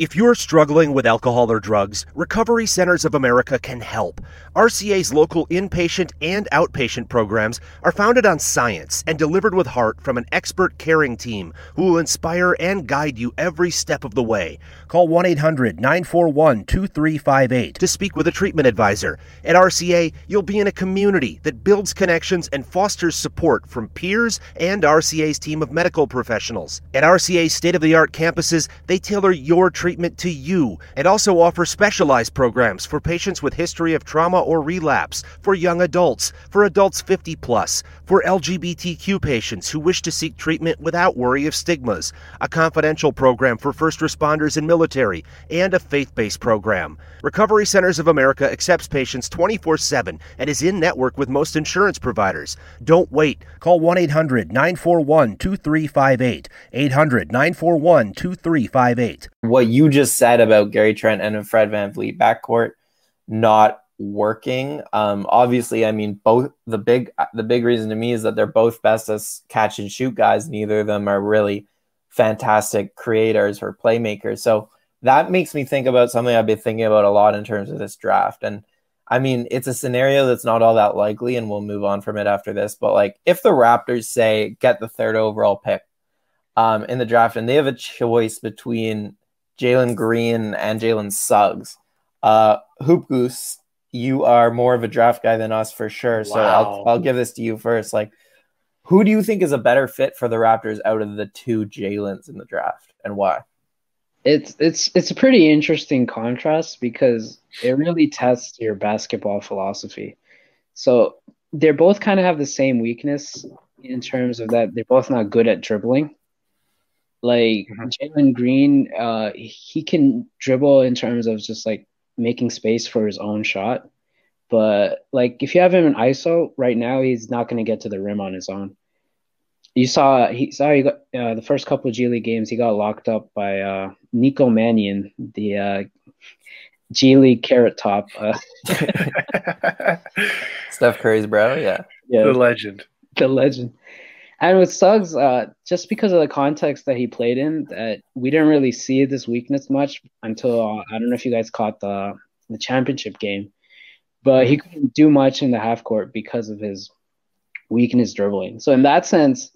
If you're struggling with alcohol or drugs, Recovery Centers of America can help. RCA's local inpatient and outpatient programs are founded on science and delivered with heart from an expert caring team who will inspire and guide you every step of the way. Call 1-800-941-2358 to speak with a treatment advisor. At RCA, you'll be in a community that builds connections and fosters support from peers and RCA's team of medical professionals. At RCA's state-of-the-art campuses, they tailor your treatment to you and also offer specialized programs for patients with history of trauma or relapse, for young adults, for adults 50 plus, for LGBTQ patients who wish to seek treatment without worry of stigmas, a confidential program for first responders and military, and a faith-based program. Recovery Centers of America accepts patients 24/7 and is in network with most insurance providers. Don't wait. Call 1-800-941-2358, 800-941-2358. What you just said about Gary Trent and Fred VanVleet backcourt not working. Obviously, I mean, both the big reason to me is that they're both best as catch and shoot guys. Neither of them are really fantastic creators or playmakers. So that makes me think about something I've been thinking about a lot in terms of this draft. And I mean, it's a scenario that's not all that likely, and we'll move on from it after this. But like, if the Raptors say get the third overall pick in the draft, and they have a choice between Jalen Green and Jalen Suggs. Hoop Goose, you are more of a draft guy than us for sure. So wow. I'll give this to you first. Like, who do you think is a better fit for the Raptors out of the two Jalen's in the draft, and why? It's a pretty interesting contrast because it really tests your basketball philosophy. So they both kind of have the same weakness in terms of that they're both not good at dribbling. Like Jalen Green, he can dribble in terms of just like making space for his own shot. But like if you have him in ISO right now, he's not going to get to the rim on his own. He got the first couple of G League games, he got locked up by Nico Mannion, the G League carrot top. Steph Curry's bro, yeah. The legend. And with Suggs, just because of the context that he played in, that we didn't really see this weakness much until I don't know if you guys caught the championship game, but he couldn't do much in the half court because of his weakness dribbling. So in that sense,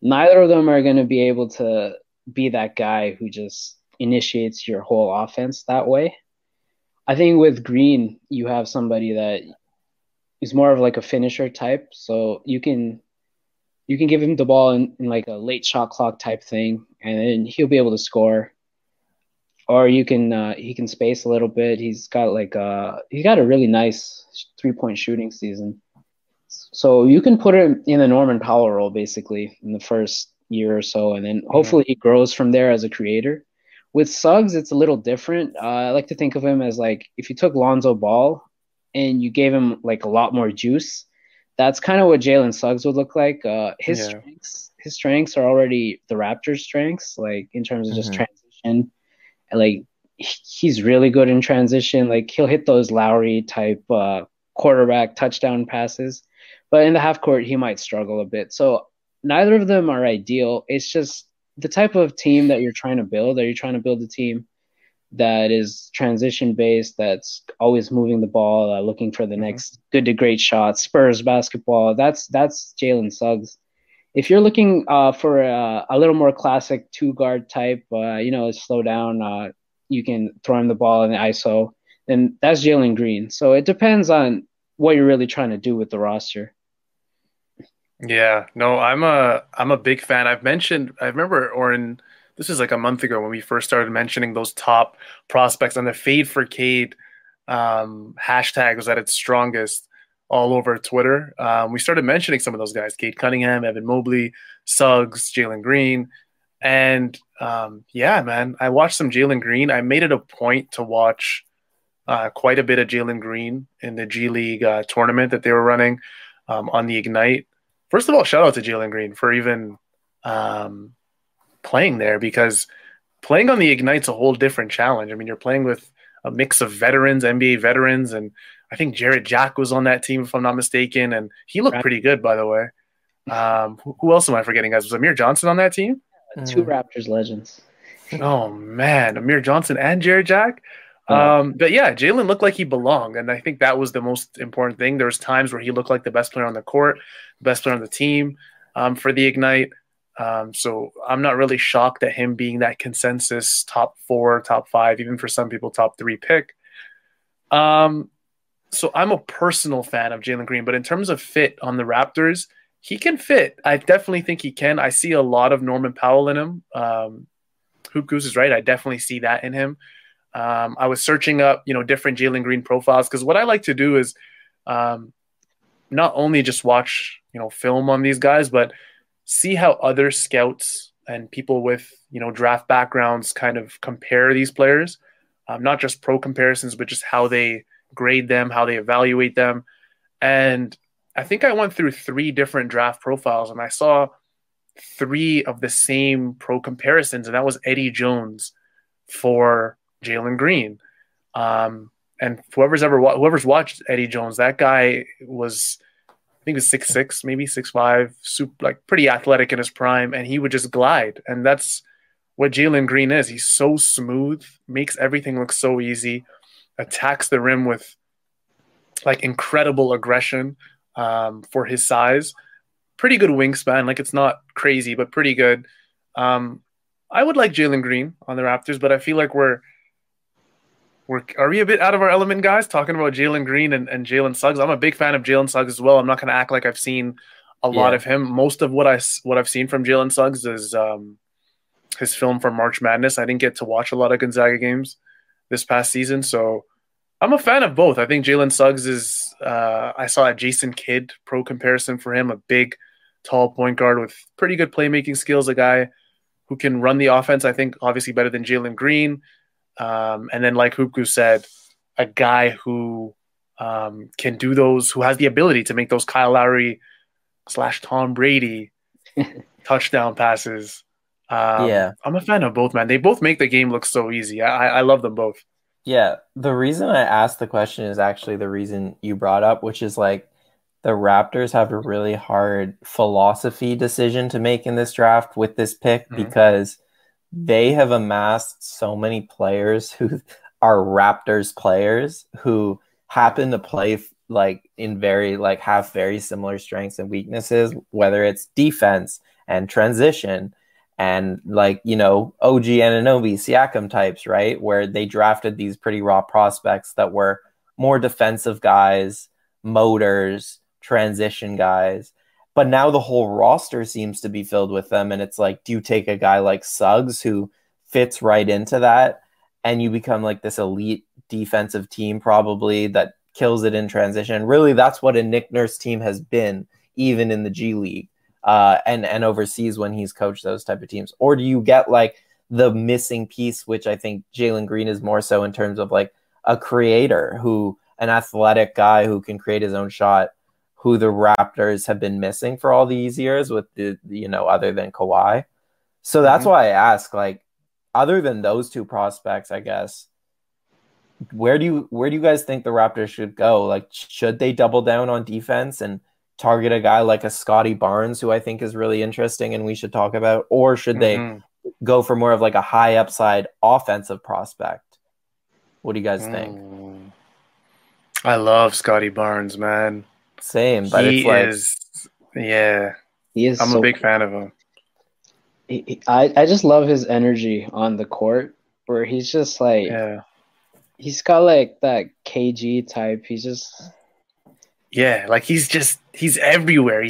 neither of them are going to be able to be that guy who just initiates your whole offense that way. I think with Green, you have somebody that is more of like a finisher type, so you can give him the ball in like a late shot clock type thing, and then he'll be able to score. Or he can space a little bit. He's got a really nice 3-point shooting season. So you can put him in the Norman Powell role basically in the first year or so, and then hopefully he grows from there as a creator. With Suggs, it's a little different. I like to think of him as like if you took Lonzo Ball and you gave him like a lot more juice. That's kind of what Jalen Suggs would look like. His strengths are already the Raptors' strengths, like in terms of just transition. And like he's really good in transition. Like he'll hit those Lowry type quarterback touchdown passes, but in the half court he might struggle a bit. So neither of them are ideal. It's just the type of team that you're trying to build. Are you trying to build a team that is transition based, that's always moving the ball, looking for the next good to great shot, Spurs basketball? That's Jalen Suggs. If you're looking for a little more classic two guard type, slow down, you can throw him the ball in the ISO, then that's Jalen Green. So it depends on what you're really trying to do with the roster. Yeah, no, I'm a big fan. This is like a month ago when we first started mentioning those top prospects on the Fade for Cade hashtag was at its strongest all over Twitter. We started mentioning some of those guys, Cade Cunningham, Evan Mobley, Suggs, Jalen Green. And Yeah, man, I watched some Jalen Green. I made it a point to watch quite a bit of Jalen Green in the G League tournament that they were running on the Ignite. First of all, shout out to Jalen Green for even playing there, because playing on the Ignite's a whole different challenge. I mean, you're playing with a mix of veterans, NBA veterans, and I think Jarrett Jack was on that team, if I'm not mistaken, and he looked pretty good, by the way. Who else am I forgetting, guys? Was Amir Johnson on that team? Two Raptors legends. Oh, man, Amir Johnson and Jarrett Jack. But, yeah, Jalen looked like he belonged, and I think that was the most important thing. There was times where he looked like the best player on the court, best player on the team for the Ignite. So I'm not really shocked at him being that consensus top four, top five, even for some people, top three pick. So I'm a personal fan of Jalen Green, but in terms of fit on the Raptors, he can fit. I definitely think he can. I see a lot of Norman Powell in him. Hoop Goose is right. I definitely see that in him. I was searching up, different Jalen Green profiles, because what I like to do is not only just watch, film on these guys, but see how other scouts and people with, draft backgrounds kind of compare these players, not just pro comparisons, but just how they grade them, how they evaluate them. And I think I went through three different draft profiles and I saw three of the same pro comparisons. And that was Eddie Jones for Jalen Green. And whoever's watched Eddie Jones, that guy was, I think it was 6'6", maybe 6'5", super, pretty athletic in his prime, and he would just glide. And that's what Jalen Green is. He's so smooth, makes everything look so easy, attacks the rim with, incredible aggression for his size. Pretty good wingspan. It's not crazy, but pretty good. I would like Jalen Green on the Raptors, but I feel like are we a bit out of our element, guys, talking about Jalen Green and Jalen Suggs? I'm a big fan of Jalen Suggs as well. I'm not going to act like I've seen a lot of him. Most of what I've seen from Jalen Suggs is his film from March Madness. I didn't get to watch a lot of Gonzaga games this past season, so I'm a fan of both. I think Jalen Suggs is I saw a Jason Kidd pro comparison for him, a big, tall point guard with pretty good playmaking skills, a guy who can run the offense, I think, obviously better than Jalen Green. And then, like Hoopku said, a guy who can do those, who has the ability to make those Kyle Lowry / Tom Brady touchdown passes. I'm a fan of both, man. They both make the game look so easy. I love them both. Yeah, the reason I asked the question is actually the reason you brought up, which is the Raptors have a really hard philosophy decision to make in this draft with this pick, because they have amassed so many players who are Raptors players who happen to play have very similar strengths and weaknesses, whether it's defense and transition and OG Anunoby, Siakam types, right? Where they drafted these pretty raw prospects that were more defensive guys, motors, transition guys. But now the whole roster seems to be filled with them. And it's do you take a guy like Suggs who fits right into that, and you become this elite defensive team probably that kills it in transition? Really, that's what a Nick Nurse team has been, even in the G League and overseas when he's coached those type of teams. Or do you get the missing piece, which I think Jalen Green is more so in terms of a creator, who an athletic guy who can create his own shot, who the Raptors have been missing for all these years with the, other than Kawhi. So that's why I ask, other than those two prospects, I guess, where do you guys think the Raptors should go? Should they double down on defense and target a guy like a Scottie Barnes, who I think is really interesting and we should talk about, or should they go for more of a high upside offensive prospect? What do you guys think? I love Scottie Barnes, man. Same, but he is, yeah. He is. I'm so a big fan of him. I just love his energy on the court, where he's just he's got that KG type. He's just, he's everywhere.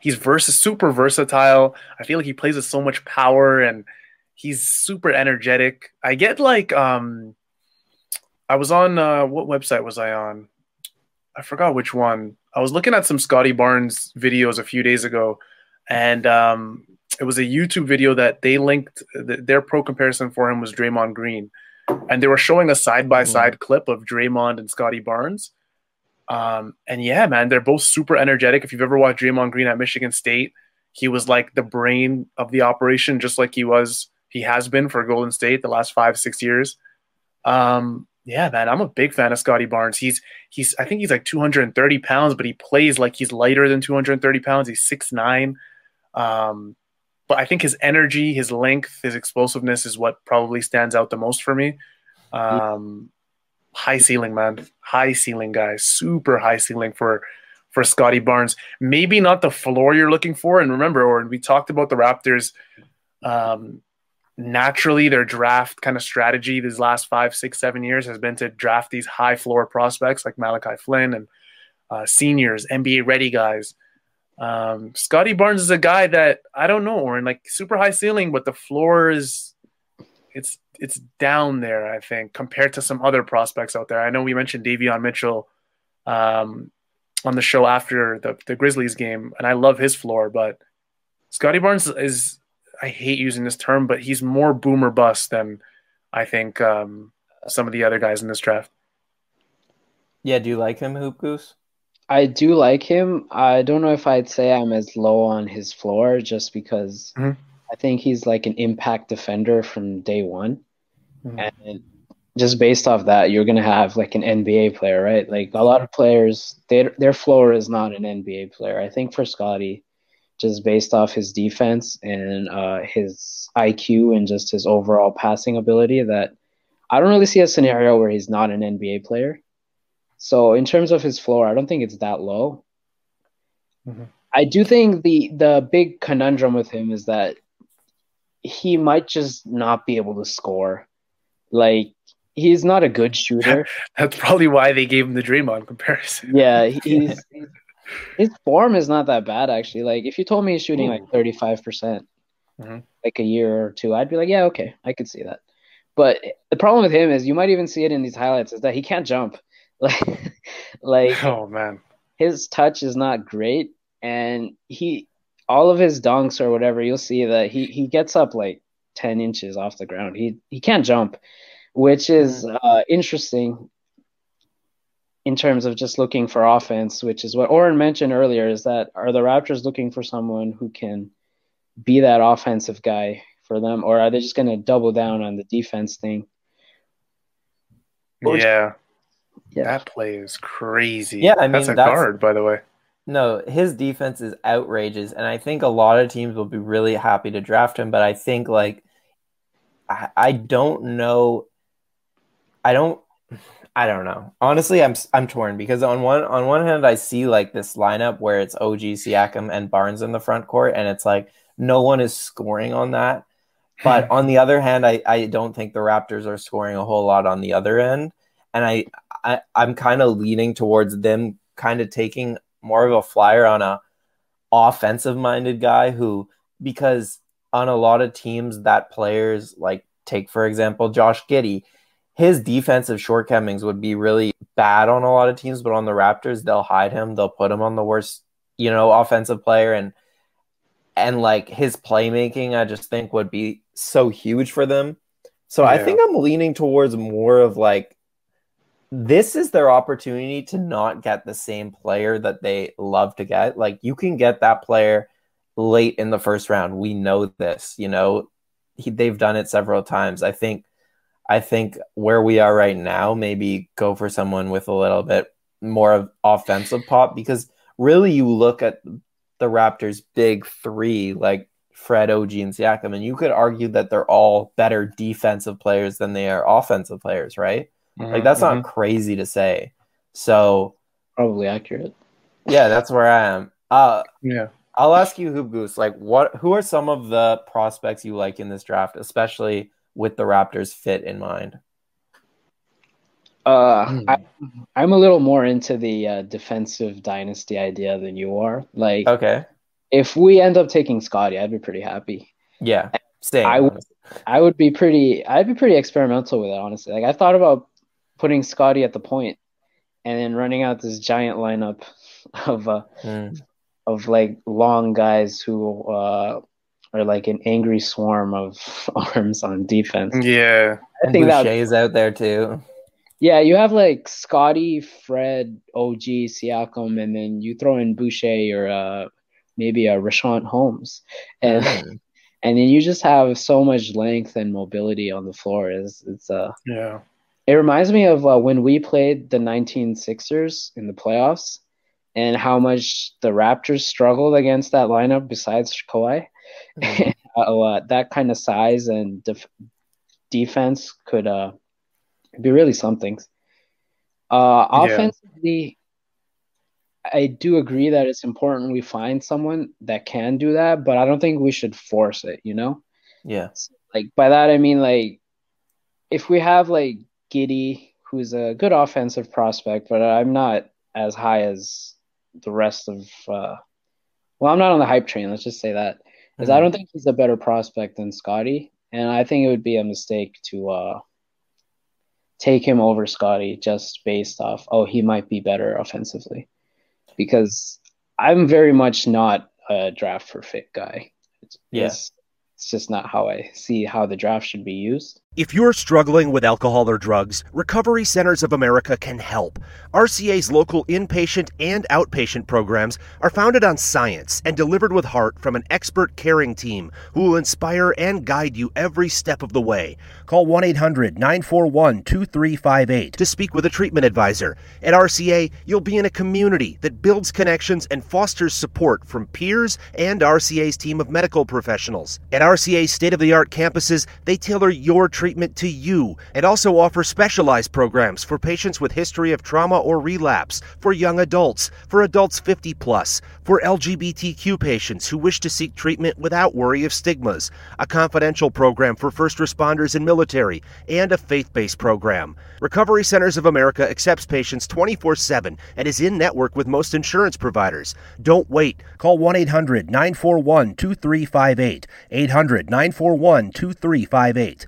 He's super versatile. I feel like he plays with so much power, and he's super energetic. I get I was on what website was I on? I forgot which one. I was looking at some Scottie Barnes videos a few days ago, and It was a YouTube video that they linked. Their pro comparison for him was Draymond Green. And they were showing a side-by-side clip of Draymond and Scottie Barnes. And yeah, man, they're both super energetic. If you've ever watched Draymond Green at Michigan State, he was like the brain of the operation, just like he has been for Golden State the last 5-6 years. Yeah, man, I'm a big fan of Scottie Barnes. I think he's like 230 pounds, but he plays like he's lighter than 230 pounds. He's 6'9". But I think his energy, his length, his explosiveness is what probably stands out the most for me. High ceiling, man. High ceiling guy. Super high ceiling for Scottie Barnes. Maybe not the floor you're looking for. And remember, Oren, we talked about the Raptors. Naturally, their draft kind of strategy these last 5, 6, 7 years has been to draft these high floor prospects like Malachi Flynn and seniors, NBA-ready guys. Scottie Barnes is a guy that, I don't know, Oren, like super high ceiling, but the floor is it's down there, I think, compared to some other prospects out there. I know we mentioned Davion Mitchell on the show after the Grizzlies game, and I love his floor, but Scottie Barnes is – I hate using this term, but he's more boom or bust than I think some of the other guys in this draft. Yeah, do you like him, Hoop Goose? I do like him. I don't know if I'd say I'm as low on his floor just because I think he's like an impact defender from day one. And just based off that, you're going to have like an NBA player, right? Like a lot of players, their floor is not an NBA player. I think for Scottie, just based off his defense and his IQ and just his overall passing ability, that I don't really see a scenario where he's not an NBA player. So in terms of his floor, I don't think it's that low. I do think the big conundrum with him is that he might just not be able to score. Like, he's not a good shooter. That's probably why they gave him the Draymond comparison. Yeah, he's his form is not that bad, actually. Like, if you told me he's shooting like 35% like a year or two, I'd be like, yeah, okay, I could see that. But the problem with him is, you might even see it in these highlights, is that he can't jump. Like, oh man, his touch is not great, and all of his dunks or whatever, you'll see that he gets up like 10 inches off the ground. He can't jump, which is interesting. In terms of just looking for offense, which is what Oren mentioned earlier, is that are the Raptors looking for someone who can be that offensive guy for them, or are they just going to double down on the defense thing? Yeah. That play is crazy. Yeah, I mean, that's guard, by the way. No, his defense is outrageous, and I think a lot of teams will be really happy to draft him, but I think, like, I don't know. I don't know. Honestly, I'm torn because on one hand, I see like this lineup where it's OG, Siakam, and Barnes in the front court, and it's like no one is scoring on that. But on the other hand, I don't think the Raptors are scoring a whole lot on the other end, and I'm kind of leaning towards them kind of taking more of a flyer on a offensive-minded guy who, because on a lot of teams that players like, take for example Josh Giddey. His defensive shortcomings would be really bad on a lot of teams, but on the Raptors, they'll hide him. They'll put him on the worst, offensive player. And like his playmaking, I just think would be so huge for them. So yeah. I think I'm leaning towards more of like, this is their opportunity to not get the same player that they love to get. Like, you can get that player late in the first round. We know this, they've done it several times. I think where we are right now, maybe go for someone with a little bit more of offensive pop, because really you look at the Raptors' big three, like Fred, OG, and Siakam, and you could argue that they're all better defensive players than they are offensive players, right? Like, that's not crazy to say. So probably accurate. Yeah, that's where I am. Yeah. I'll ask you, Hoop Goose, like who are some of the prospects you like in this draft, especially with the Raptors fit in mind? I'm a little more into the defensive dynasty idea than you are. Like, okay, if we end up taking Scottie, I'd be pretty happy. Yeah, same. I'd be pretty experimental with it, honestly. Like, I thought about putting Scottie at the point and then running out this giant lineup of like long guys who or like an angry swarm of arms on defense. Yeah. I think Boucher's out there too. Yeah, you have like Scottie, Fred, OG, Siakam, and then you throw in Boucher or maybe a Rashawn Holmes. And and then you just have so much length and mobility on the floor. It's It reminds me of when we played the 1960ers in the playoffs and how much the Raptors struggled against that lineup besides Kawhi. Mm-hmm. That kind of size and defense could be really something. Offensively, I do agree that it's important we find someone that can do that, but I don't think we should force it, you know? Yeah. So, like, by that, I mean, like, if we have, like, Giddey, who's a good offensive prospect, but I'm not as high as the rest of I'm not on the hype train, let's just say that, because I don't think he's a better prospect than Scottie, and I think it would be a mistake to take him over Scottie just based off, he might be better offensively, because I'm very much not a draft for fit guy. Yes. It's just not how I see how the draft should be used. If you're struggling with alcohol or drugs, Recovery Centers of America can help. RCA's local inpatient and outpatient programs are founded on science and delivered with heart from an expert caring team who will inspire and guide you every step of the way. Call 1-800-941-2358 to speak with a treatment advisor. At RCA, you'll be in a community that builds connections and fosters support from peers and RCA's team of medical professionals. At RCA's state-of-the-art campuses, they tailor your treatment to you and also offer specialized programs for patients with history of trauma or relapse, for young adults, for adults 50 plus, for LGBTQ patients who wish to seek treatment without worry of stigmas, a confidential program for first responders and military, and a faith-based program. Recovery Centers of America accepts patients 24/7 and is in network with most insurance providers. Don't wait. Call 1-800-941-2358, 800-941-2358.